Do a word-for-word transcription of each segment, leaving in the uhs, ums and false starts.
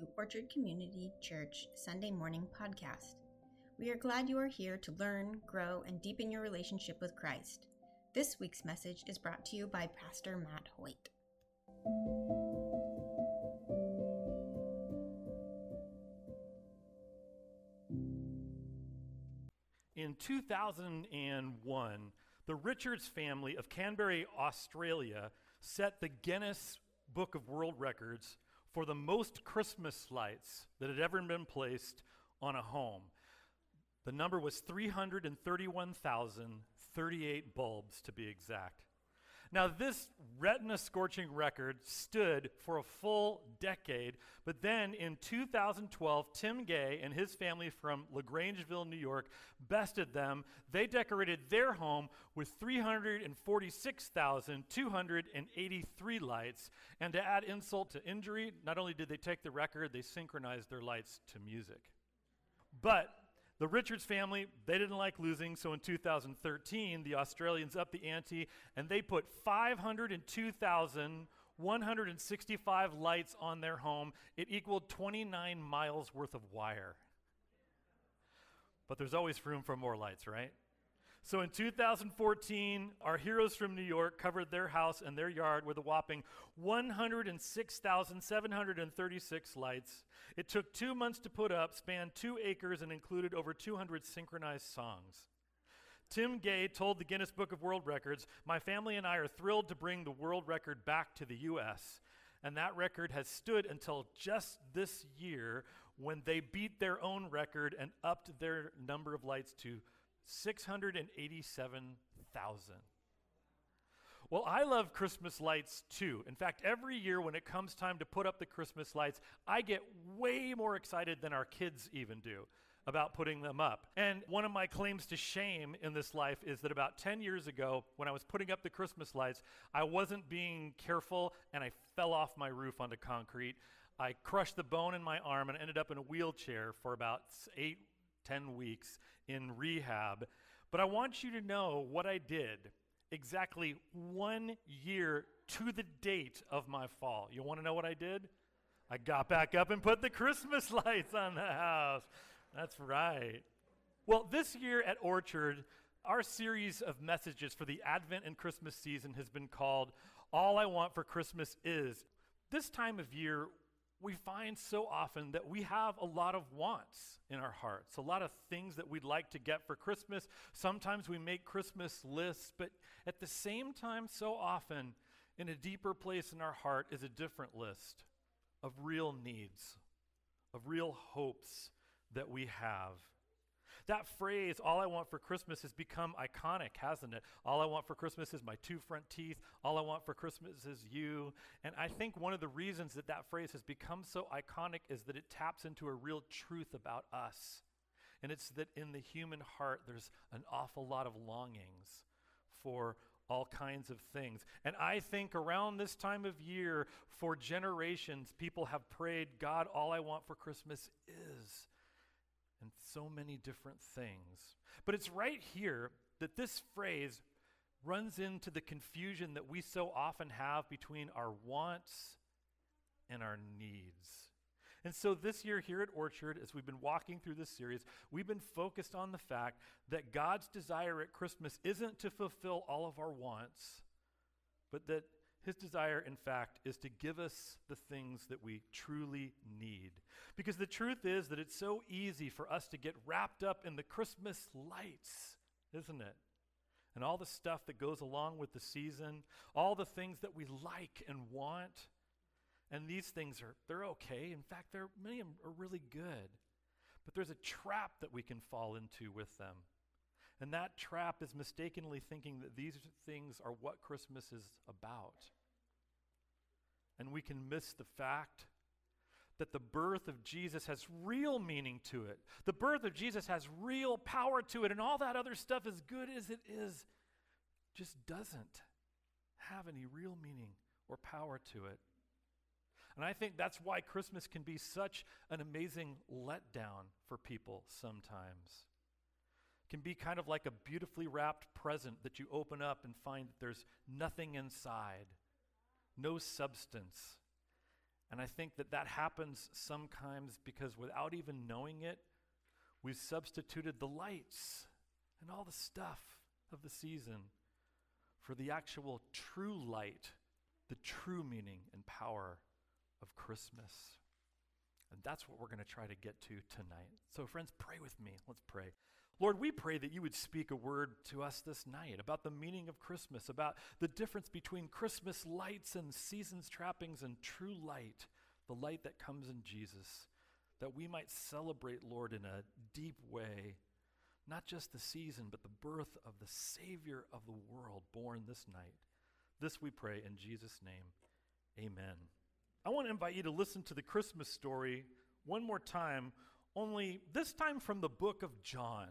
to Orchard Community Church Sunday Morning Podcast. We are glad you are here to learn, grow, and deepen your relationship with Christ. This week's message is brought to you by Pastor Matt Hoyt. In two thousand one, the Richards family of Canberra, Australia, set the Guinness Book of World Records for the most Christmas lights that had ever been placed on a home. The number was three hundred thirty-one thousand thirty-eight bulbs, to be exact. Now, this retina-scorching record stood for a full decade, but then in two thousand twelve, Tim Gay and his family from LaGrangeville, New York, bested them. They decorated their home with three hundred forty-six thousand two hundred eighty-three lights, and to add insult to injury, not only did they take the record, they synchronized their lights to music. But the Richards family, they didn't like losing, so in two thousand thirteen, the Australians upped the ante, and they put five hundred two thousand one hundred sixty-five lights on their home. It equaled twenty-nine miles worth of wire. But there's always room for more lights, right? So in two thousand fourteen, our heroes from New York covered their house and their yard with a whopping one hundred six thousand seven hundred thirty-six lights. It took two months to put up, spanned two acres, and included over two hundred synchronized songs. Tim Gay told the Guinness Book of World Records, "My family and I are thrilled to bring the world record back to the U S, and that record has stood until just this year when they beat their own record and upped their number of lights to six hundred eighty-seven thousand. Well, I love Christmas lights too. In fact, every year when it comes time to put up the Christmas lights, I get way more excited than our kids even do about putting them up. And one of my claims to shame in this life is that about ten years ago, when I was putting up the Christmas lights, I wasn't being careful and I fell off my roof onto concrete. I crushed the bone in my arm and ended up in a wheelchair for about eight ten weeks in rehab, but I want you to know what I did exactly one year to the date of my fall. You want to know what I did? I got back up and put the Christmas lights on the house. That's right. Well, this year at Orchard, our series of messages for the Advent and Christmas season has been called All I Want for Christmas Is. This time of year, we find so often that we have a lot of wants in our hearts, a lot of things that we'd like to get for Christmas. Sometimes we make Christmas lists, but at the same time, so often, in a deeper place in our heart is a different list of real needs, of real hopes that we have. That phrase, all I want for Christmas, has become iconic, hasn't it? All I want for Christmas is my two front teeth. All I want for Christmas is you. And I think one of the reasons that that phrase has become so iconic is that it taps into a real truth about us. And it's that in the human heart, there's an awful lot of longings for all kinds of things. And I think around this time of year, for generations, people have prayed, God, all I want for Christmas is, and so many different things. But it's right here that this phrase runs into the confusion that we so often have between our wants and our needs. And so this year here at Orchard, as we've been walking through this series, we've been focused on the fact that God's desire at Christmas isn't to fulfill all of our wants, but that His desire, in fact, is to give us the things that we truly need. Because the truth is that it's so easy for us to get wrapped up in the Christmas lights, isn't it? And all the stuff that goes along with the season, all the things that we like and want. And these things are, they're okay. In fact, they're, many of them are really good. But there's a trap that we can fall into with them. And that trap is mistakenly thinking that these things are what Christmas is about. And we can miss the fact that the birth of Jesus has real meaning to it. The birth of Jesus has real power to it, and all that other stuff, as good as it is, just doesn't have any real meaning or power to it. And I think that's why Christmas can be such an amazing letdown for people sometimes. Can be kind of like a beautifully wrapped present that you open up and find that there's nothing inside, no substance. And I think that that happens sometimes because without even knowing it, we've substituted the lights and all the stuff of the season for the actual true light, the true meaning and power of Christmas. And that's what we're going to try to get to tonight. So friends, pray with me. Let's pray. Lord, we pray that you would speak a word to us this night about the meaning of Christmas, about the difference between Christmas lights and season's trappings and true light, the light that comes in Jesus, that we might celebrate, Lord, in a deep way, not just the season, but the birth of the Savior of the world born this night. This we pray in Jesus' name, amen. I want to invite you to listen to the Christmas story one more time, only this time from the book of John.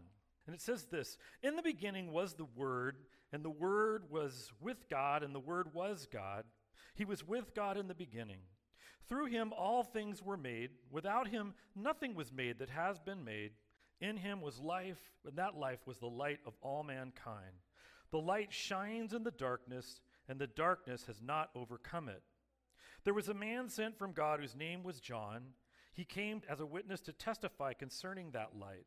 And it says this, "In the beginning was the Word, and the Word was with God, and the Word was God. He was with God in the beginning. Through him all things were made. Without him nothing was made that has been made. In him was life, and that life was the light of all mankind. The light shines in the darkness, and the darkness has not overcome it. There was a man sent from God whose name was John. He came as a witness to testify concerning that light,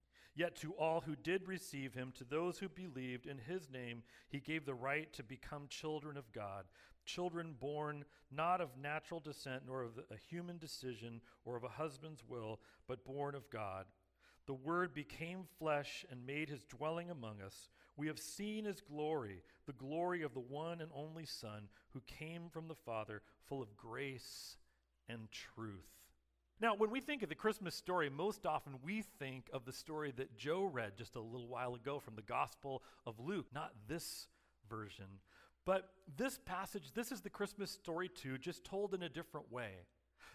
Yet to all who did receive him, to those who believed in his name, he gave the right to become children of God, children born not of natural descent, nor of a human decision, or of a husband's will, but born of God. The Word became flesh and made his dwelling among us. We have seen his glory, the glory of the one and only Son, who came from the Father, full of grace and truth." Now, when we think of the Christmas story, most often we think of the story that Joe read just a little while ago from the Gospel of Luke, not this version. But this passage, this is the Christmas story too, just told in a different way.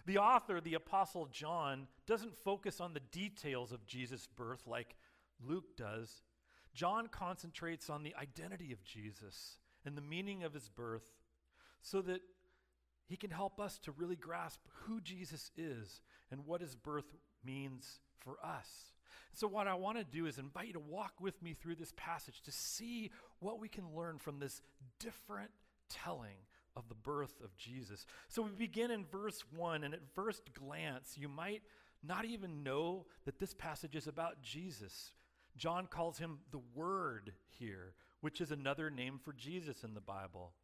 The author, the Apostle John, doesn't focus on the details of Jesus' birth like Luke does. John concentrates on the identity of Jesus and the meaning of his birth so that he can help us to really grasp who Jesus is and what his birth means for us. So what I want to do is invite you to walk with me through this passage to see what we can learn from this different telling of the birth of Jesus. So we begin in verse one, and at first glance, you might not even know that this passage is about Jesus. John calls him the Word here, which is another name for Jesus in the Bible.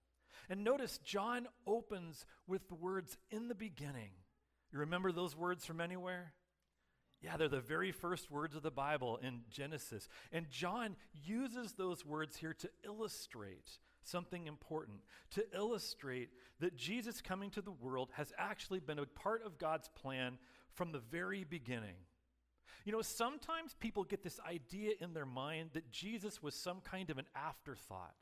And notice John opens with the words, "in the beginning." You remember those words from anywhere? Yeah, they're the very first words of the Bible in Genesis. And John uses those words here to illustrate something important, to illustrate that Jesus coming to the world has actually been a part of God's plan from the very beginning. You know, sometimes people get this idea in their mind that Jesus was some kind of an afterthought,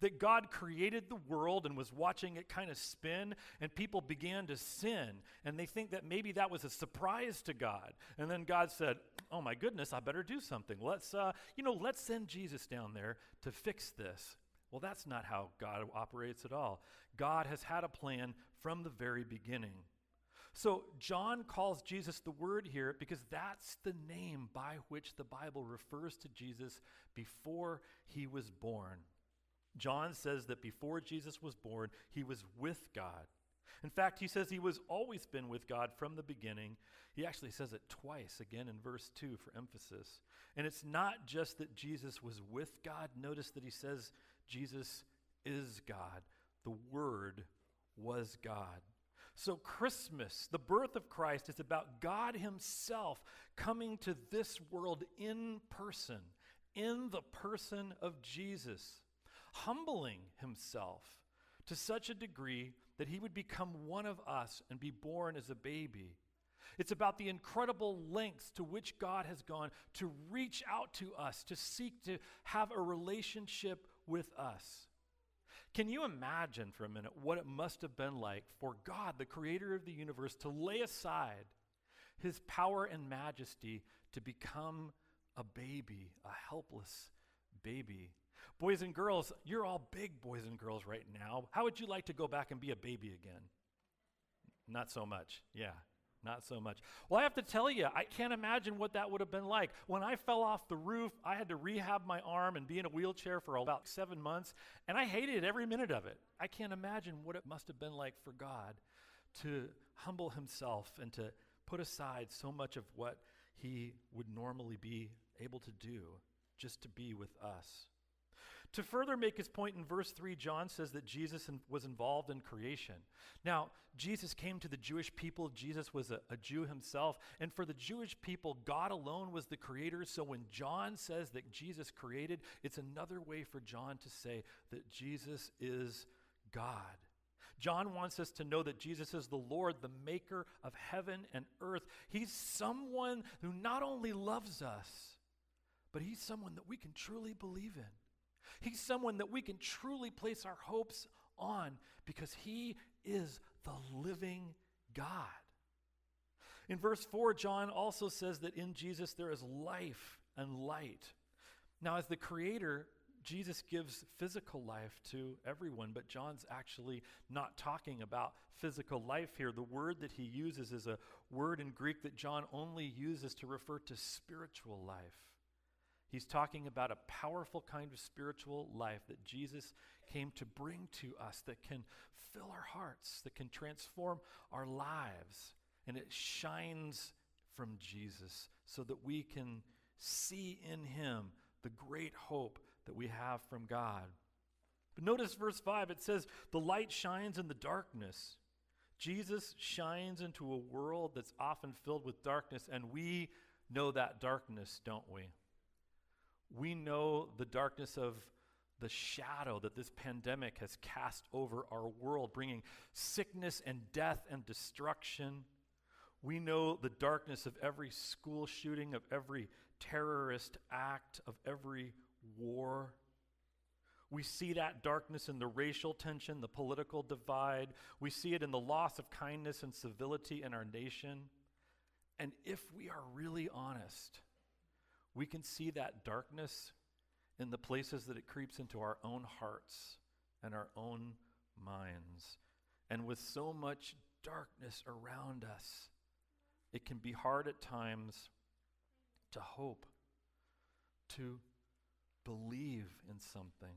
that God created the world and was watching it kind of spin, and people began to sin, and they think that maybe that was a surprise to God. And then God said, "Oh my goodness, I better do something. Let's, uh, you know, let's send Jesus down there to fix this." Well, that's not how God operates at all. God has had a plan from the very beginning. So John calls Jesus the Word here because that's the name by which the Bible refers to Jesus before he was born. John says that before Jesus was born, he was with God. In fact, he says he was always been with God from the beginning. He actually says it twice, again in verse two for emphasis. And it's not just that Jesus was with God. Notice that he says Jesus is God. The Word was God. So Christmas, the birth of Christ, is about God himself coming to this world in person, in the person of Jesus, humbling himself to such a degree that he would become one of us and be born as a baby. It's about the incredible lengths to which God has gone to reach out to us, to seek to have a relationship with us. Can you imagine for a minute what it must have been like for God, the creator of the universe, to lay aside his power and majesty to become a baby, a helpless baby. Boys and girls, you're all big boys and girls right now. How would you like to go back and be a baby again? Not so much. Yeah, not so much. Well, I have to tell you, I can't imagine what that would have been like. When I fell off the roof, I had to rehab my arm and be in a wheelchair for about seven months, and I hated every minute of it. I can't imagine what it must have been like for God to humble himself and to put aside so much of what he would normally be able to do just to be with us. To further make his point in verse three, John says that Jesus was involved in creation. Now, Jesus came to the Jewish people. Jesus was a, a Jew himself. And for the Jewish people, God alone was the creator. So when John says that Jesus created, it's another way for John to say that Jesus is God. John wants us to know that Jesus is the Lord, the maker of heaven and earth. He's someone who not only loves us, but he's someone that we can truly believe in. He's someone that we can truly place our hopes on because he is the living God. In verse four, John also says that in Jesus there is life and light. Now, as the creator, Jesus gives physical life to everyone, but John's actually not talking about physical life here. The word that he uses is a word in Greek that John only uses to refer to spiritual life. He's talking about a powerful kind of spiritual life that Jesus came to bring to us that can fill our hearts, that can transform our lives. And it shines from Jesus so that we can see in him the great hope that we have from God. But notice verse five, it says, the light shines in the darkness. Jesus shines into a world that's often filled with darkness, and we know that darkness, don't we? We know the darkness of the shadow that this pandemic has cast over our world, bringing sickness and death and destruction. We know the darkness of every school shooting, of every terrorist act, of every war. We see that darkness in the racial tension, the political divide. We see it in the loss of kindness and civility in our nation. And if we are really honest, we can see that darkness in the places that it creeps into our own hearts and our own minds. And with so much darkness around us, it can be hard at times to hope, to believe in something.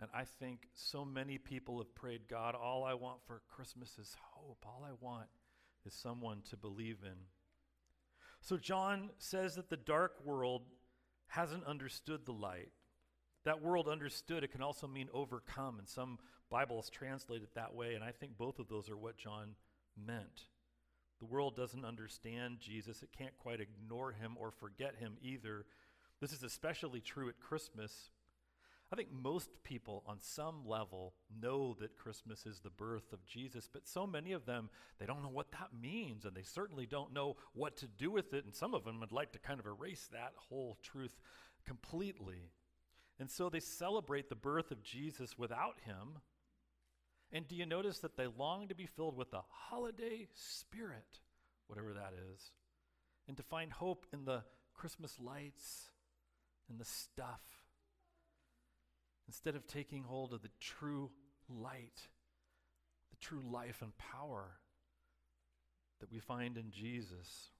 And I think so many people have prayed, God, all I want for Christmas is hope. All I want is someone to believe in. So John says that the dark world hasn't understood the light. That world understood, it can also mean overcome, and some Bibles translate it that way, and I think both of those are what John meant. The world doesn't understand Jesus. It can't quite ignore him or forget him either. This is especially true at Christmas. I think most people on some level know that Christmas is the birth of Jesus, but so many of them, they don't know what that means, and they certainly don't know what to do with it, and some of them would like to kind of erase that whole truth completely. And so they celebrate the birth of Jesus without him, and do you notice that they long to be filled with the holiday spirit, whatever that is, and to find hope in the Christmas lights and the stuff, instead of taking hold of the true light, the true life and power that we find in Jesus.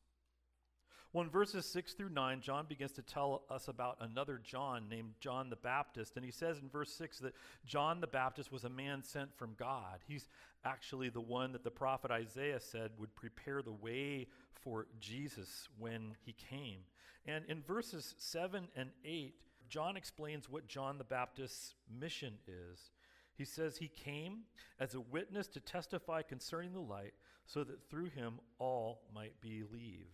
Well, in verses six through nine, John begins to tell us about another John named John the Baptist. And he says in verse six that John the Baptist was a man sent from God. He's actually the one that the prophet Isaiah said would prepare the way for Jesus when he came. And in verses seven and eight, John explains what John the Baptist's mission is. He says he came as a witness to testify concerning the light so that through him all might believe.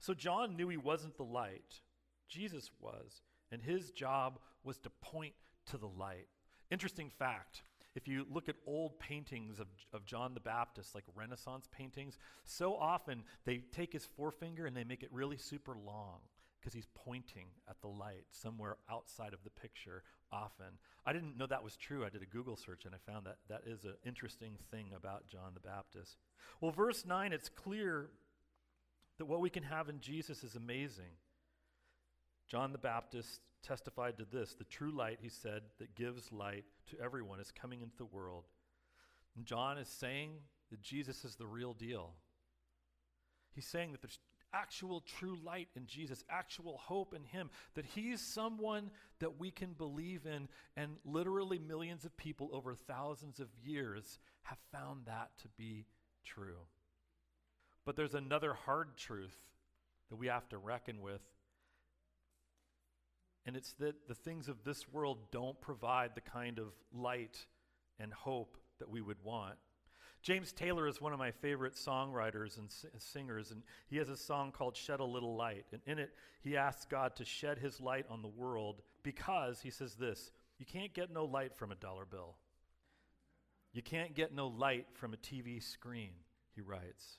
So John knew he wasn't the light. Jesus was, and his job was to point to the light. Interesting fact. If you look at old paintings of, of John the Baptist, like Renaissance paintings, so often they take his forefinger and they make it really super long, because he's pointing at the light somewhere outside of the picture often. I didn't know that was true. I did a Google search and I found that that is an interesting thing about John the Baptist. Well, verse nine, it's clear that what we can have in Jesus is amazing. John the Baptist testified to this, the true light, he said, that gives light to everyone is coming into the world. And John is saying that Jesus is the real deal. He's saying that there's actual true light in Jesus, actual hope in him, that he's someone that we can believe in, and literally millions of people over thousands of years have found that to be true. But there's another hard truth that we have to reckon with, and it's that the things of this world don't provide the kind of light and hope that we would want. James Taylor is one of my favorite songwriters and singers, and he has a song called Shed a Little Light, and in it, he asks God to shed his light on the world because, he says this, you can't get no light from a dollar bill. You can't get no light from a T V screen, he writes,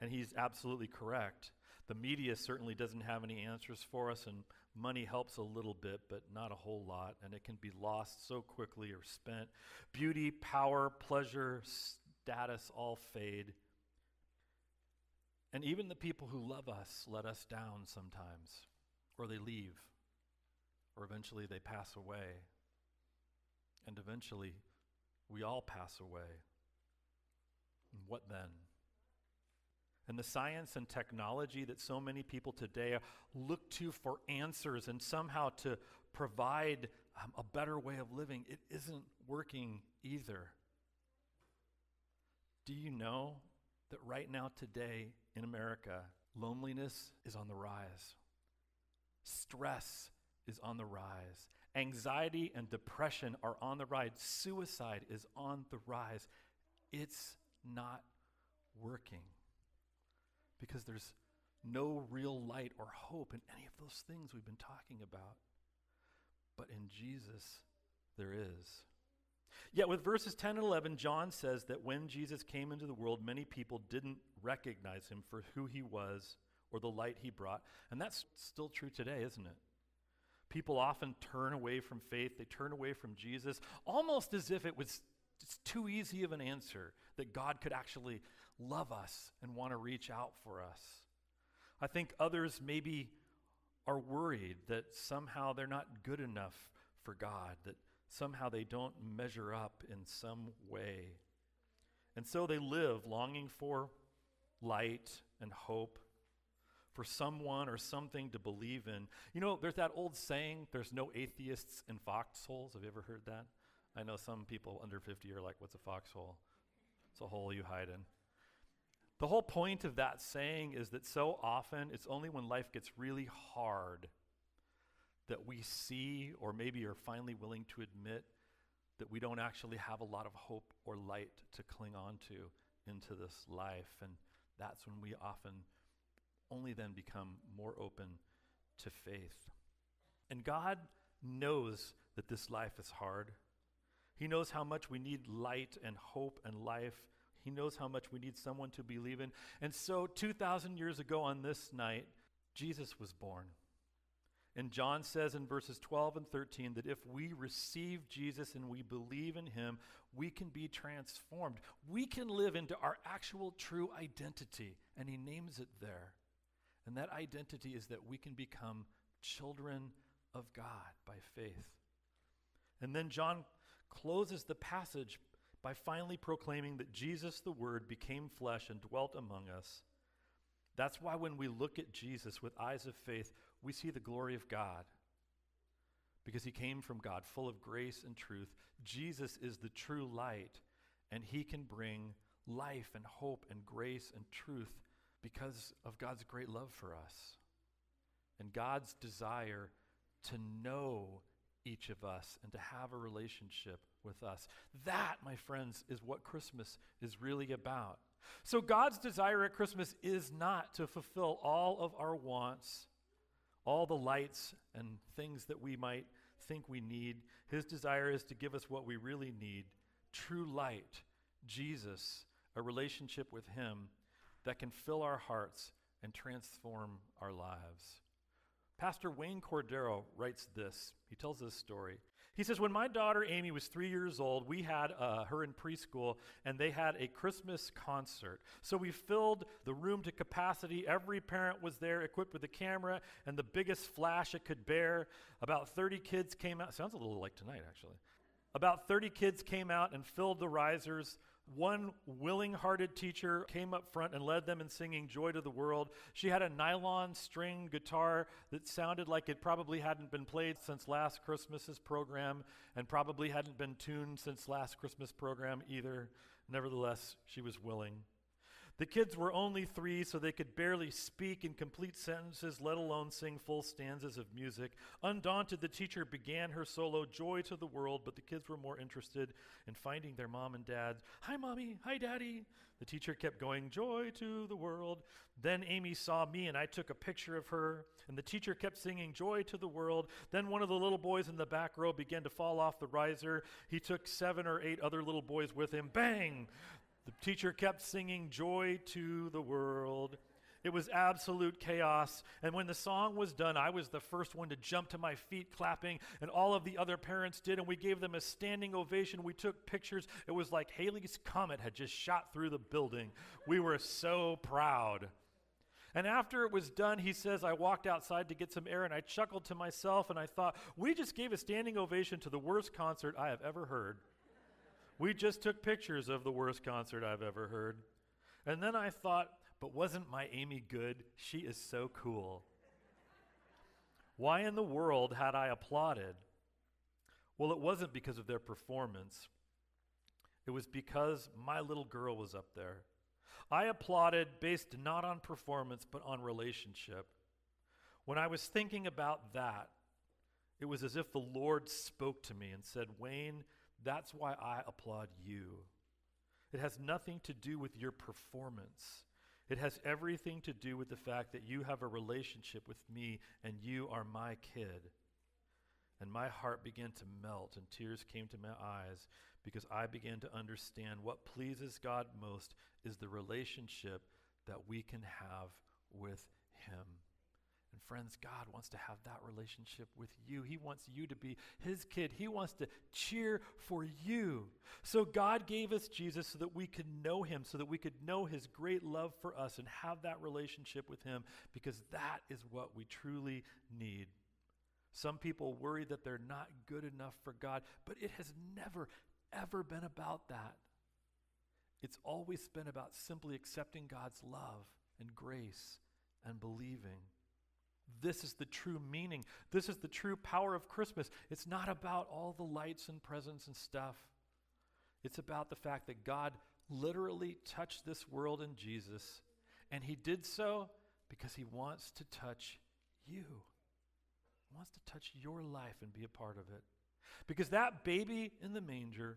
and he's absolutely correct. The media certainly doesn't have any answers for us, and money helps a little bit, but not a whole lot, and it can be lost so quickly or spent. Beauty, power, pleasure, status all fade. And even the people who love us let us down sometimes, or they leave, or eventually they pass away. And eventually, we all pass away. And what then? And the science and technology that so many people today look to for answers and somehow to provide um, a better way of living, it isn't working either. Do you know that right now today in America, loneliness is on the rise? Stress is on the rise. Anxiety and depression are on the rise. Suicide is on the rise. It's not working, because there's no real light or hope in any of those things we've been talking about. But in Jesus, there is. Yet with verses ten and eleven, John says that when Jesus came into the world, many people didn't recognize him for who he was or the light he brought. And that's still true today, isn't it? People often turn away from faith. They turn away from Jesus, almost as if it was it's too easy of an answer that God could actually love us and want to reach out for us. I think others maybe are worried that somehow they're not good enough for God, that somehow they don't measure up in some way. And so they live longing for light and hope, for someone or something to believe in. You know, there's that old saying, there's no atheists in foxholes. Have you ever heard that? I know some people under fifty are like, what's a foxhole? It's a hole you hide in. The whole point of that saying is that so often it's only when life gets really hard that we see or maybe are finally willing to admit that we don't actually have a lot of hope or light to cling on to into this life. And that's when we often only then become more open to faith. And God knows that this life is hard. He knows how much we need light and hope and life. He knows how much we need someone to believe in. And so two thousand years ago on this night, Jesus was born. And John says in verses twelve and thirteen that if we receive Jesus and we believe in him, we can be transformed. We can live into our actual true identity. And he names it there. And that identity is that we can become children of God by faith. And then John closes the passage by finally proclaiming that Jesus, the Word, became flesh and dwelt among us. That's why when we look at Jesus with eyes of faith, we see the glory of God, because he came from God, full of grace and truth. Jesus is the true light, and he can bring life and hope and grace and truth because of God's great love for us and God's desire to know each of us and to have a relationship with us. That, my friends, is what Christmas is really about. So God's desire at Christmas is not to fulfill all of our wants, all the lights and things that we might think we need. His desire is to give us what we really need, true light, Jesus, a relationship with him that can fill our hearts and transform our lives. Pastor Wayne Cordero writes this. He tells this story. He says, when my daughter Amy was three years old, we had uh, her in preschool, and they had a Christmas concert. So we filled the room to capacity. Every parent was there, equipped with a camera and the biggest flash it could bear. About thirty kids came out. Sounds a little like tonight, actually. About thirty kids came out and filled the risers. One willing-hearted teacher came up front and led them in singing Joy to the World. She had a nylon string guitar that sounded like it probably hadn't been played since last Christmas's program and probably hadn't been tuned since last Christmas program either. Nevertheless, she was willing. The kids were only three, so they could barely speak in complete sentences, let alone sing full stanzas of music. Undaunted, the teacher began her solo, Joy to the World, but the kids were more interested in finding their mom and dad. Hi, Mommy. Hi, Daddy. The teacher kept going, Joy to the World. Then Amy saw me, and I took a picture of her, and the teacher kept singing, Joy to the World. Then one of the little boys in the back row began to fall off the riser. He took seven or eight other little boys with him. Bang! The teacher kept singing, Joy to the World. It was absolute chaos. And when the song was done, I was the first one to jump to my feet clapping, and all of the other parents did, and we gave them a standing ovation. We took pictures. It was like Halley's Comet had just shot through the building. We were so proud. And after it was done, he says, I walked outside to get some air, and I chuckled to myself, and I thought, we just gave a standing ovation to the worst concert I have ever heard. We just took pictures of the worst concert I've ever heard. And then I thought, but wasn't my Amy good? She is so cool. Why in the world had I applauded? Well, it wasn't because of their performance. It was because my little girl was up there. I applauded based not on performance, but on relationship. When I was thinking about that, it was as if the Lord spoke to me and said, Wayne, that's why I applaud you. It has nothing to do with your performance. It has everything to do with the fact that you have a relationship with me and you are my kid. And my heart began to melt and tears came to my eyes because I began to understand what pleases God most is the relationship that we can have with him. And friends, God wants to have that relationship with you. He wants you to be his kid. He wants to cheer for you. So God gave us Jesus so that we could know him, so that we could know his great love for us and have that relationship with him, because that is what we truly need. Some people worry that they're not good enough for God, but it has never, ever been about that. It's always been about simply accepting God's love and grace and believing. This is the true meaning. This is the true power of Christmas. It's not about all the lights and presents and stuff. It's about the fact that God literally touched this world in Jesus, and he did so because he wants to touch you. He wants to touch your life and be a part of it. Because that baby in the manger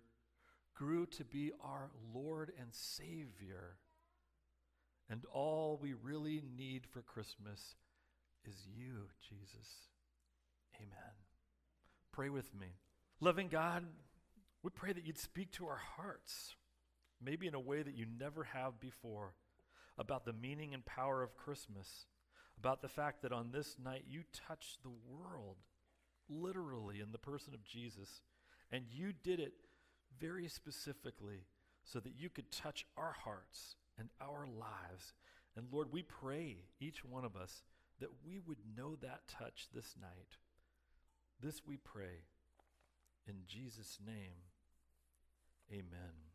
grew to be our Lord and Savior. And all we really need for Christmas is you, Jesus. Amen. Pray with me. Loving God, we pray that you'd speak to our hearts, maybe in a way that you never have before, about the meaning and power of Christmas, about the fact that on this night you touched the world, literally in the person of Jesus, and you did it very specifically so that you could touch our hearts and our lives. And Lord, we pray, each one of us, that we would know that touch this night. This we pray in Jesus' name. Amen.